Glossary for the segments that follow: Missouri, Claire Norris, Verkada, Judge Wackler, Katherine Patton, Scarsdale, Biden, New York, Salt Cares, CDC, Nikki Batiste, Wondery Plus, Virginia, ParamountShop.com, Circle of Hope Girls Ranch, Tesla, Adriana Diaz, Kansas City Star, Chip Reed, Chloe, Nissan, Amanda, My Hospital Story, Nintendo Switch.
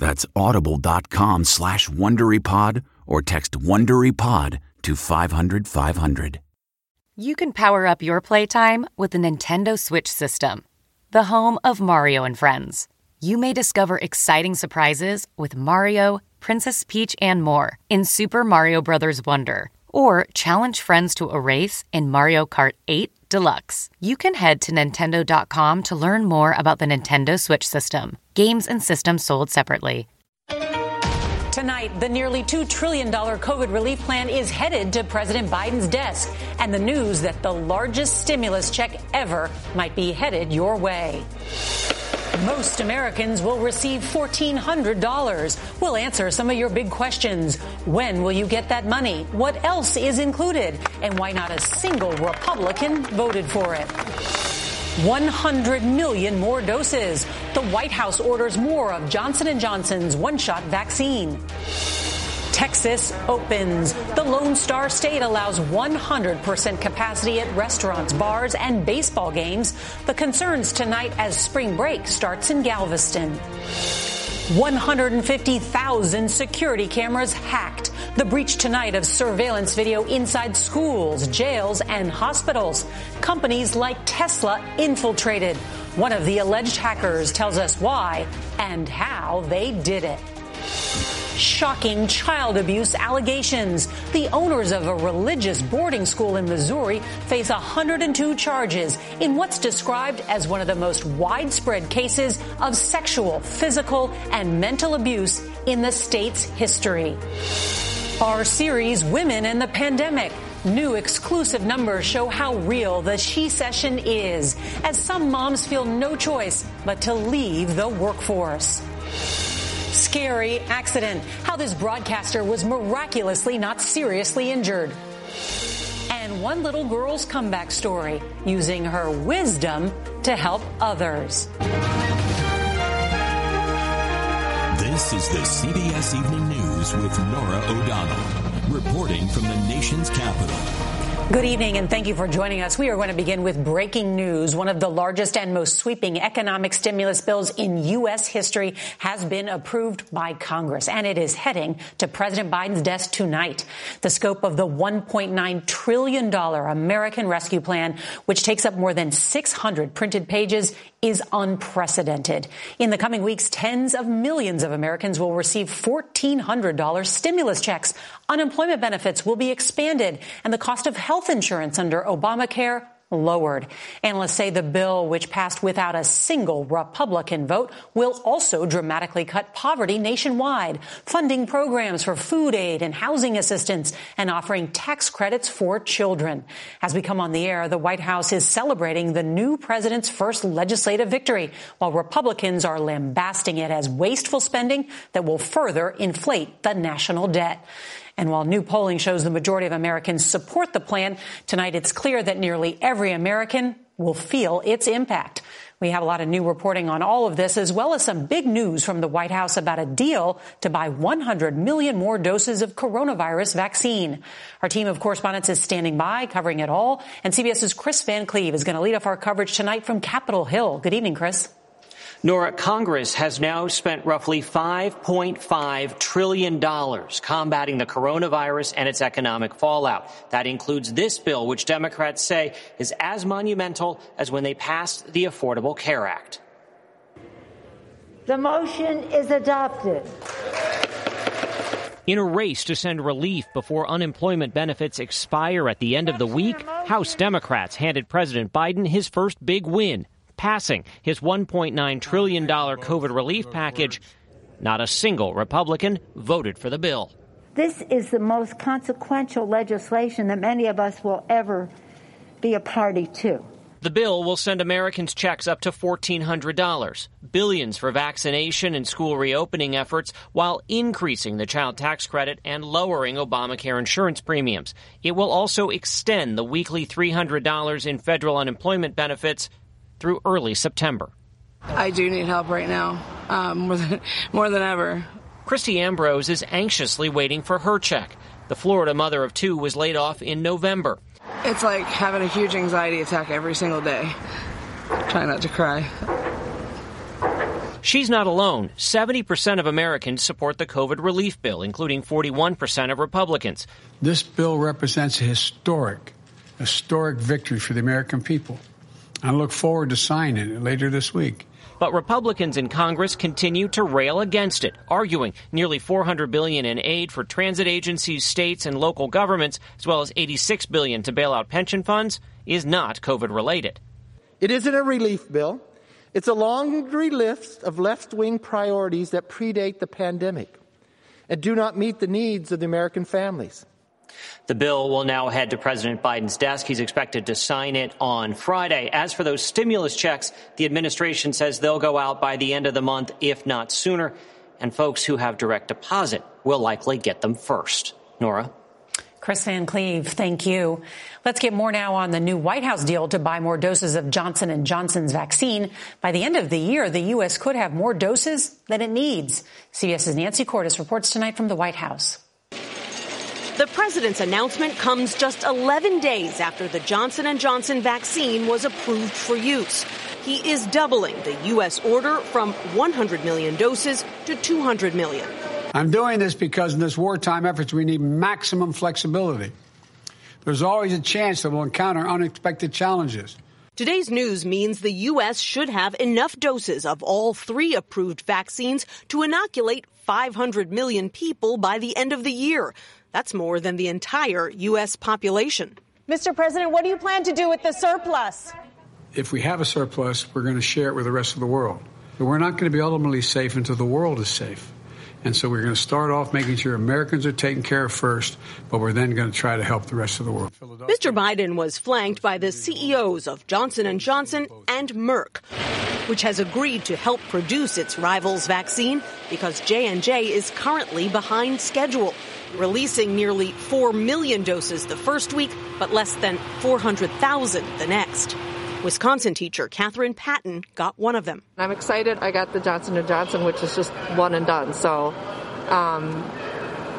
That's audible.com/WonderyPod or text WonderyPod to 500-500. You can power up your playtime with the Nintendo Switch system, the home of Mario and Friends. You may discover exciting surprises with Mario, Princess Peach, and more in Super Mario Bros. Wonder, or challenge friends to a race in Mario Kart 8 Deluxe. You can head to Nintendo.com to learn more about the Nintendo Switch system. Games and systems sold separately. Tonight, the nearly $2 trillion COVID relief plan is headed to President Biden's desk, and the news that the largest stimulus check ever might be headed your way. Most Americans will receive $1,400. We'll answer some of your big questions. When will you get that money? What else is included? And why not a single Republican voted for it? 100 million more doses. The White House orders more of Johnson & Johnson's one-shot vaccine. Texas opens. The Lone Star State allows 100% capacity at restaurants, bars, and baseball games. The concerns tonight as spring break starts in Galveston. 150,000 security cameras hacked. The breach tonight of surveillance video inside schools, jails, and hospitals. Companies like Tesla infiltrated. One of the alleged hackers tells us why and how they did it. Shocking child abuse allegations. The owners of a religious boarding school in Missouri face 102 charges in what's described as one of the most widespread cases of sexual, physical, and mental abuse in the state's history. Our series, Women and the Pandemic. New exclusive numbers show how real the she session is, as some moms feel no choice but to leave the workforce. Scary accident. How this broadcaster was miraculously not seriously injured. And one little girl's comeback story, using her wisdom to help others. This is the CBS Evening News with Nora O'Donnell, reporting from the nation's capital. Good evening, and thank you for joining us. We are going to begin with breaking news. One of the largest and most sweeping economic stimulus bills in U.S. history has been approved by Congress, and it is heading to President Biden's desk tonight. The scope of the $1.9 trillion American Rescue Plan, which takes up more than 600 printed pages, is unprecedented. In the coming weeks, tens of millions of Americans will receive $1,400 stimulus checks. Unemployment benefits will be expanded, and the cost of health insurance under Obamacare lowered. Analysts say the bill, which passed without a single Republican vote, will also dramatically cut poverty nationwide, funding programs for food aid and housing assistance, and offering tax credits for children. As we come on the air, the White House is celebrating the new president's first legislative victory, while Republicans are lambasting it as wasteful spending that will further inflate the national debt. And while new polling shows the majority of Americans support the plan, tonight it's clear that nearly every American will feel its impact. We have a lot of new reporting on all of this, as well as some big news from the White House about a deal to buy 100 million more doses of coronavirus vaccine. Our team of correspondents is standing by, covering it all. And CBS's Chris Van Cleave is going to lead off our coverage tonight from Capitol Hill. Good evening, Chris. Nora, Congress has now spent roughly $5.5 trillion combating the coronavirus and its economic fallout. That includes this bill, which Democrats say is as monumental as when they passed the Affordable Care Act. The motion is adopted. In a race to send relief before unemployment benefits expire at the end of the week, House Democrats handed President Biden his first big win, passing his $1.9 trillion COVID relief package. Not a single Republican voted for the bill. This is the most consequential legislation that many of us will ever be a party to. The bill will send Americans checks up to $1,400, billions for vaccination and school reopening efforts, while increasing the child tax credit and lowering Obamacare insurance premiums. It will also extend the weekly $300 in federal unemployment benefits through early September. I do need help right now, more than ever. Christy Ambrose is anxiously waiting for her check. The Florida mother of two was laid off in November. It's like having a huge anxiety attack every single day. Try not to cry. She's not alone. 70% of Americans support the COVID relief bill, including 41% of Republicans. This bill represents a historic victory for the American people. I look forward to signing it later this week. But Republicans in Congress continue to rail against it, arguing nearly $400 billion in aid for transit agencies, states, and local governments, as well as $86 billion to bail out pension funds, is not COVID-related. It isn't a relief bill. It's a laundry list of left-wing priorities that predate the pandemic and do not meet the needs of the American families. The bill will now head to President Biden's desk. He's expected to sign it on Friday. As for those stimulus checks, the administration says they'll go out by the end of the month, if not sooner. And folks who have direct deposit will likely get them first. Nora? Chris Van Cleave, thank you. Let's get more now on the new White House deal to buy more doses of Johnson & Johnson's vaccine. By the end of the year, the U.S. could have more doses than it needs. CBS's Nancy Cordes reports tonight from the White House. The president's announcement comes just 11 days after the Johnson & Johnson vaccine was approved for use. He is doubling the U.S. order from 100 million doses to 200 million. I'm doing this because in this wartime efforts, we need maximum flexibility. There's always a chance that we'll encounter unexpected challenges. Today's news means the U.S. should have enough doses of all three approved vaccines to inoculate 500 million people by the end of the year. That's more than the entire U.S. population. Mr. President, what do you plan to do with the surplus? If we have a surplus, we're going to share it with the rest of the world. But we're not going to be ultimately safe until the world is safe. And so we're going to start off making sure Americans are taken care of first, but we're then going to try to help the rest of the world. Mr. Biden was flanked by the CEOs of Johnson & Johnson and Merck, which has agreed to help produce its rival's vaccine because J&J is currently behind schedule, releasing nearly 4 million doses the first week, but less than 400,000 the next. Wisconsin teacher Katherine Patton got one of them. I'm excited. I got the Johnson & Johnson, which is just one and done. So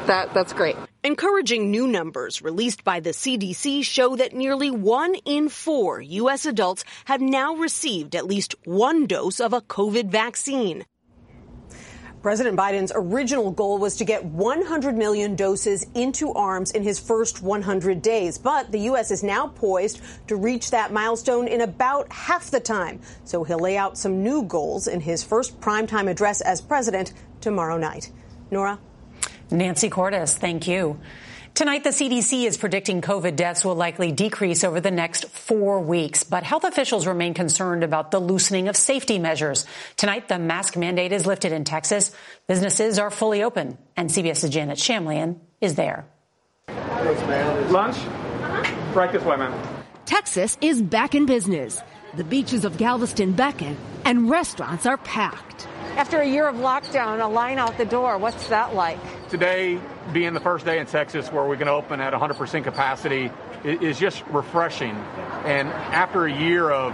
that's great. Encouraging new numbers released by the CDC show that nearly 1 in 4 U.S. adults have now received at least one dose of a COVID vaccine. President Biden's original goal was to get 100 million doses into arms in his first 100 days. But the U.S. is now poised to reach that milestone in about half the time. So he'll lay out some new goals in his first primetime address as president tomorrow night. Nora? Nancy Cordes, thank you. Tonight, the CDC is predicting COVID deaths will likely decrease over the next 4 weeks, but health officials remain concerned about the loosening of safety measures. Tonight, the mask mandate is lifted in Texas. Businesses are fully open, and CBS's Janet Shamlian is there. Lunch? Right this way, ma'am. Texas is back in business. The beaches of Galveston beckon, and restaurants are packed. After a year of lockdown, a line out the door, what's that like? today being the first day in Texas where we can open at 100% capacity is just refreshing. And after a year of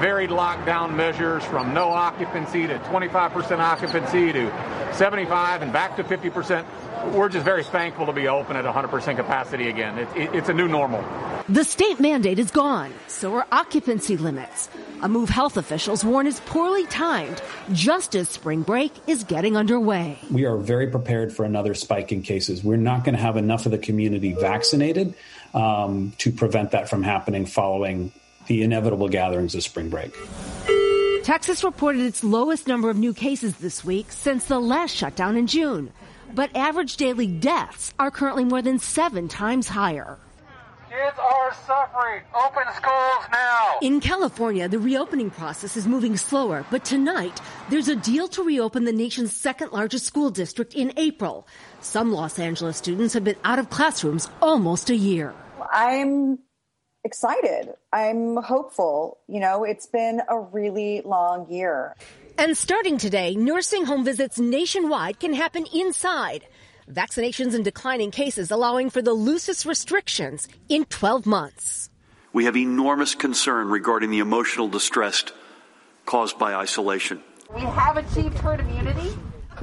varied lockdown measures from no occupancy to 25% occupancy to 75 and back to 50%, we're just very thankful to be open at 100% capacity again. It's a new normal. The state mandate is gone, so are occupancy limits. A move health officials warn is poorly timed, just as spring break is getting underway. We are very prepared for another spike in cases. We're not going to have enough of the community vaccinated to prevent that from happening following the inevitable gatherings of spring break. Texas reported its lowest number of new cases this week since the last shutdown in June. But average daily deaths are currently more than 7 times higher. Kids are suffering. Open schools now. In California, the reopening process is moving slower. But tonight, there's a deal to reopen the nation's second largest school district in April. Some Los Angeles students have been out of classrooms almost a year. I'm excited. I'm hopeful. You know, it's been a really long year. And starting today, nursing home visits nationwide can happen inside. Vaccinations and declining cases allowing for the loosest restrictions in 12 months. We have enormous concern regarding the emotional distress caused by isolation. We have achieved herd immunity.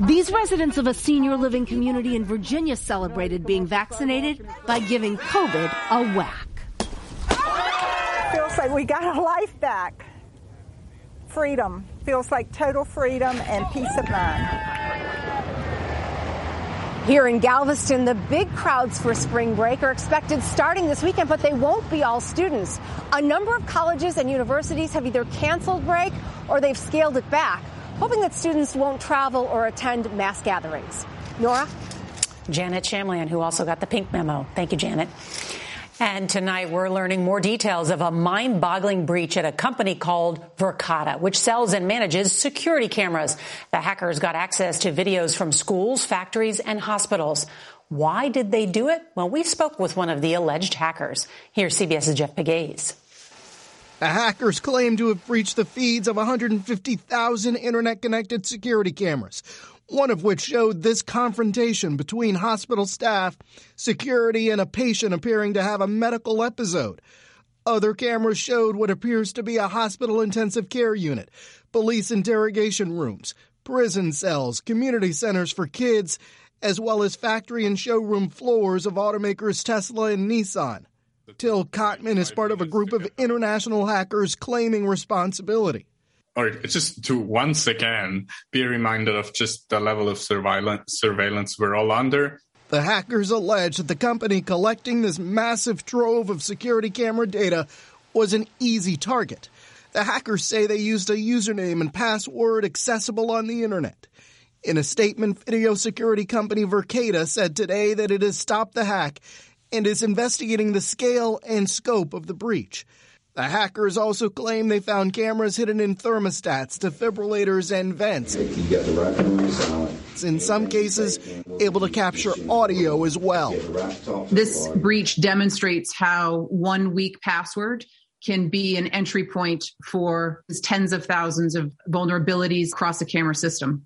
These residents of a senior living community in Virginia celebrated being vaccinated by giving COVID a whack. It feels like we got our life back. Freedom. Feels like total freedom and peace of mind. Here in Galveston, the big crowds for spring break are expected starting this weekend, but they won't be all students. A number of colleges and universities have either canceled break or they've scaled it back, hoping that students won't travel or attend mass gatherings. Nora? Janet Shamlian, who also got the pink memo. Thank you, Janet. And tonight we're learning more details of a mind-boggling breach at a company called Verkada, which sells and manages security cameras. The hackers got access to videos from schools, factories, and hospitals. Why did they do it? Well, we spoke with one of the alleged hackers. Here's CBS's Jeff Pegues. The hackers claim to have breached the feeds of 150,000 internet-connected security cameras, one of which showed this confrontation between hospital staff, security, and a patient appearing to have a medical episode. Other cameras showed what appears to be a hospital intensive care unit, police interrogation rooms, prison cells, community centers for kids, as well as factory and showroom floors of automakers Tesla and Nissan. Till Kottman is part of a group of international hackers claiming responsibility. Or just to once again be reminded of just the level of surveillance we're all under. The hackers allege that the company collecting this massive trove of security camera data was an easy target. The hackers say they used a username and password accessible on the internet. In a statement, video security company Verkada said today that it has stopped the hack and is investigating the scale and scope of the breach. The hackers also claim they found cameras hidden in thermostats, defibrillators, and vents. In some cases, able to capture audio as well. This breach demonstrates how one weak password can be an entry point for tens of thousands of vulnerabilities across the camera system.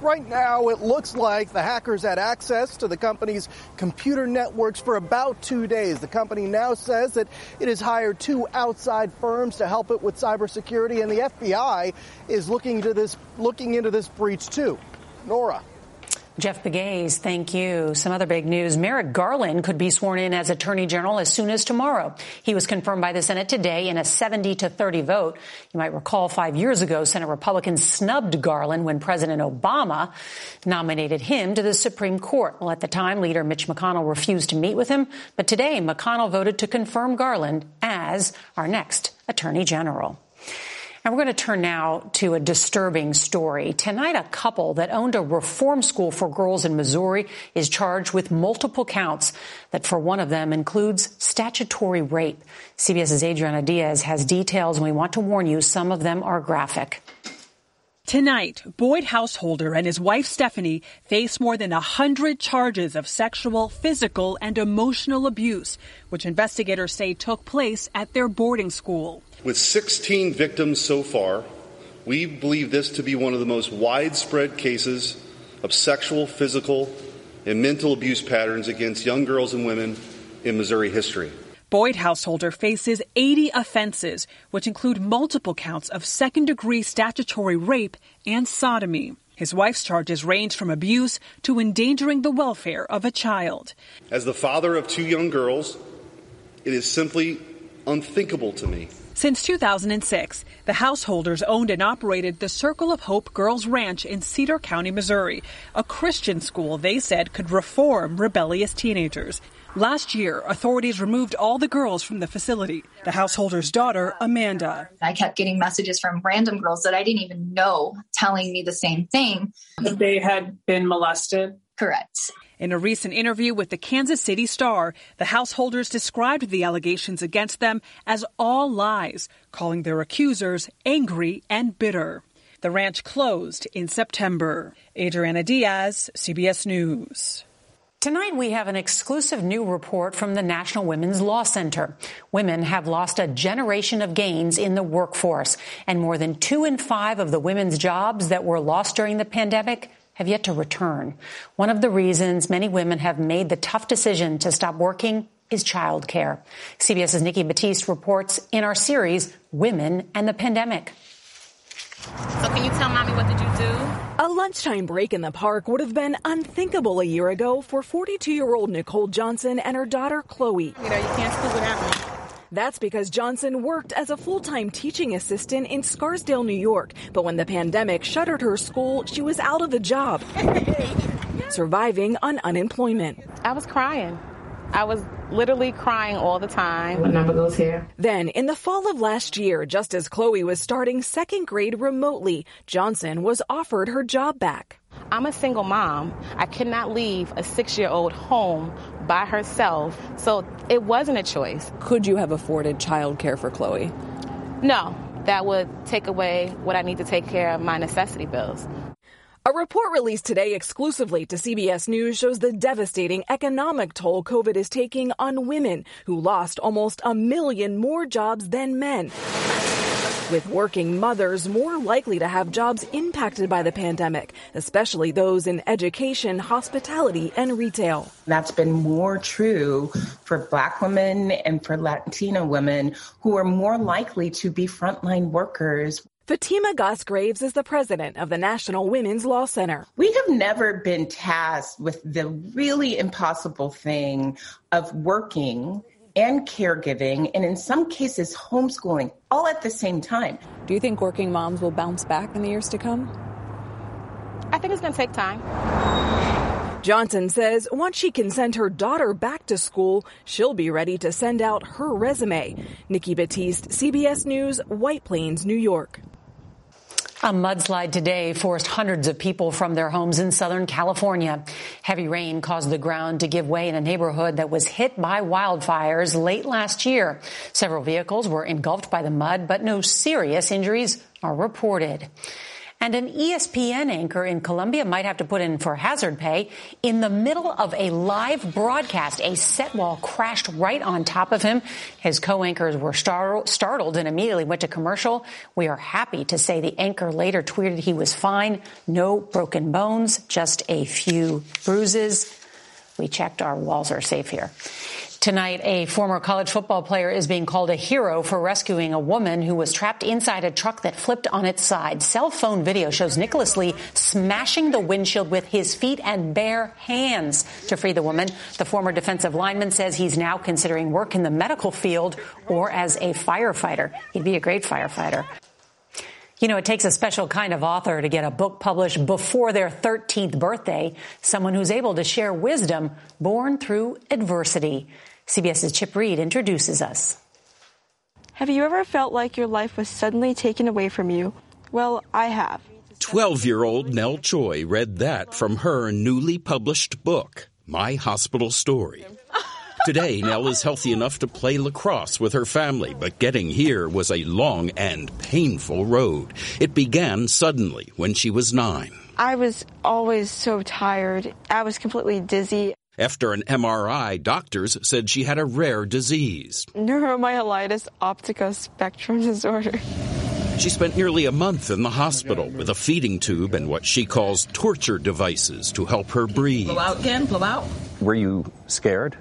Right now, it looks like the hackers had access to the company's computer networks for about 2 days. The company now says that it has hired 2 outside firms to help it with cybersecurity, and the FBI is looking into this breach, too. Nora. Jeff Pegues, thank you. Some other big news. Merrick Garland could be sworn in as Attorney General as soon as tomorrow. He was confirmed by the Senate today in a 70-30 vote. You might recall 5 years ago, Senate Republicans snubbed Garland when President Obama nominated him to the Supreme Court. Well, at the time, leader Mitch McConnell refused to meet with him. But today, McConnell voted to confirm Garland as our next Attorney General. And we're going to turn now to a disturbing story. Tonight, a couple that owned a reform school for girls in Missouri is charged with multiple counts that for one of them includes statutory rape. CBS's Adriana Diaz has details, and we want to warn you, some of them are graphic. Tonight, Boyd Householder and his wife, Stephanie, face more than 100 charges of sexual, physical, and emotional abuse, which investigators say took place at their boarding school. With 16 victims so far, we believe this to be one of the most widespread cases of sexual, physical, and mental abuse patterns against young girls and women in Missouri history. Boyd Householder faces 80 offenses, which include multiple counts of second-degree statutory rape and sodomy. His wife's charges range from abuse to endangering the welfare of a child. As the father of two young girls, it is simply unthinkable to me. Since 2006, the Householders owned and operated the Circle of Hope Girls Ranch in Cedar County, Missouri, a Christian school they said could reform rebellious teenagers. Last year, authorities removed all the girls from the facility. The Householder's daughter, Amanda. I kept getting messages from random girls that I didn't even know telling me the same thing. That they had been molested? Correct. In a recent interview with the Kansas City Star, the Householders described the allegations against them as all lies, calling their accusers angry and bitter. The ranch closed in September. Adriana Diaz, CBS News. Tonight, we have an exclusive new report from the National Women's Law Center. Women have lost a generation of gains in the workforce, and more than 2 in 5 of the women's jobs that were lost during the pandemic have yet to return. One of the reasons many women have made the tough decision to stop working is childcare. CBS's Nikki Batiste reports in our series, Women and the Pandemic. So can you tell mommy, what did you do? A lunchtime break in the park would have been unthinkable a year ago for 42-year-old Nicole Johnson and her daughter, Chloe. You know, you can't see what happened. That's because Johnson worked as a full-time teaching assistant in Scarsdale, New York. But when the pandemic shuttered her school, she was out of a job, surviving on unemployment. I was crying. I was literally crying all the time. What number goes here? Then, in the fall of last year, just as Chloe was starting second grade remotely, Johnson was offered her job back. I'm a single mom. I could not leave a 6-year-old home by herself, so it wasn't a choice. Could you have afforded childcare for Chloe? No, that would take away what I need to take care of, my necessity bills. A report released today exclusively to CBS News shows the devastating economic toll COVID is taking on women who lost almost 1 million more jobs than men, with working mothers more likely to have jobs impacted by the pandemic, especially those in education, hospitality, and retail. That's been more true for Black women and for Latina women who are more likely to be frontline workers. Fatima Goss-Graves is the president of the National Women's Law Center. We have never been tasked with the really impossible thing of working and caregiving, and in some cases homeschooling, all at the same time. Do you think working moms will bounce back in the years to come? I think it's going to take time. Johnson says once she can send her daughter back to school, she'll be ready to send out her resume. Nikki Batiste, CBS News, White Plains, New York. A mudslide today forced hundreds of people from their homes in Southern California. Heavy rain caused the ground to give way in a neighborhood that was hit by wildfires late last year. Several vehicles were engulfed by the mud, but no serious injuries are reported. And an ESPN anchor in Colombia might have to put in for hazard pay. In the middle of a live broadcast, a set wall crashed right on top of him. His co-anchors were startled and immediately went to commercial. We are happy to say the anchor later tweeted he was fine. No broken bones, just a few bruises. We checked, our walls are safe here. Tonight, a former college football player is being called a hero for rescuing a woman who was trapped inside a truck that flipped on its side. Cell phone video shows Nicholas Lee smashing the windshield with his feet and bare hands to free the woman. The former defensive lineman says he's now considering work in the medical field or as a firefighter. He'd be a great firefighter. You know, it takes a special kind of author to get a book published before their 13th birthday, someone who's able to share wisdom born through adversity. CBS's Chip Reed introduces us. Have you ever felt like your life was suddenly taken away from you? Well, I have. 12-year-old Nell Choi read that from her newly published book, My Hospital Story. Today, Nell is healthy enough to play lacrosse with her family, but getting here was a long and painful road. It began suddenly when she was 9. I was always so tired. I was completely dizzy. After an MRI, doctors said she had a rare disease. Neuromyelitis optica spectrum disorder. She spent nearly a month in the hospital with a feeding tube and what she calls torture devices to help her breathe. Blow out again, blow out. Were you scared?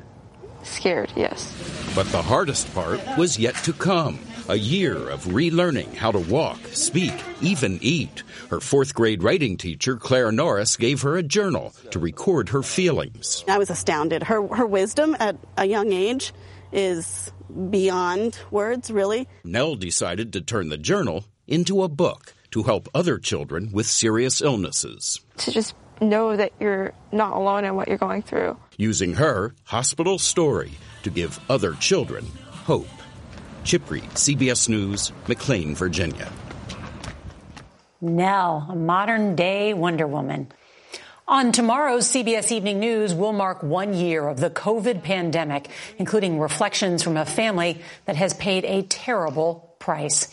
Scared, yes. But the hardest part was yet to come. A year of relearning how to walk, speak, even eat. Her fourth grade writing teacher, Claire Norris, gave her a journal to record her feelings. I was astounded. Her wisdom at a young age is beyond words, really. Nell decided to turn the journal into a book to help other children with serious illnesses. To just know that you're not alone in what you're going through. Using her hospital story to give other children hope. Chip Reed, CBS News, McLean, Virginia. Nell, a modern-day Wonder Woman. On tomorrow's CBS Evening News, we'll mark 1 year of the COVID pandemic, including reflections from a family that has paid a terrible price.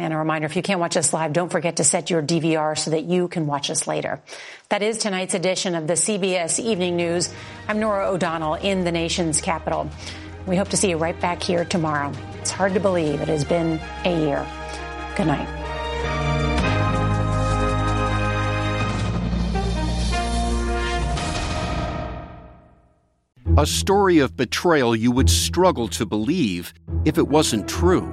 And a reminder, if you can't watch us live, don't forget to set your DVR so that you can watch us later. That is tonight's edition of the CBS Evening News. I'm Nora O'Donnell in the nation's capital. We hope to see you right back here tomorrow. It's hard to believe it has been a year. Good night. A story of betrayal you would struggle to believe if it wasn't true.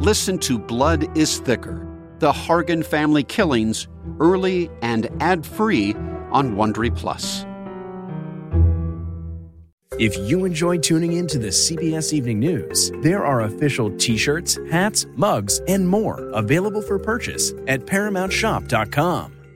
Listen to Blood is Thicker, the Hargan family killings, early and ad-free on Wondery Plus. If you enjoy tuning in to the CBS Evening News, there are official T-shirts, hats, mugs, and more available for purchase at ParamountShop.com.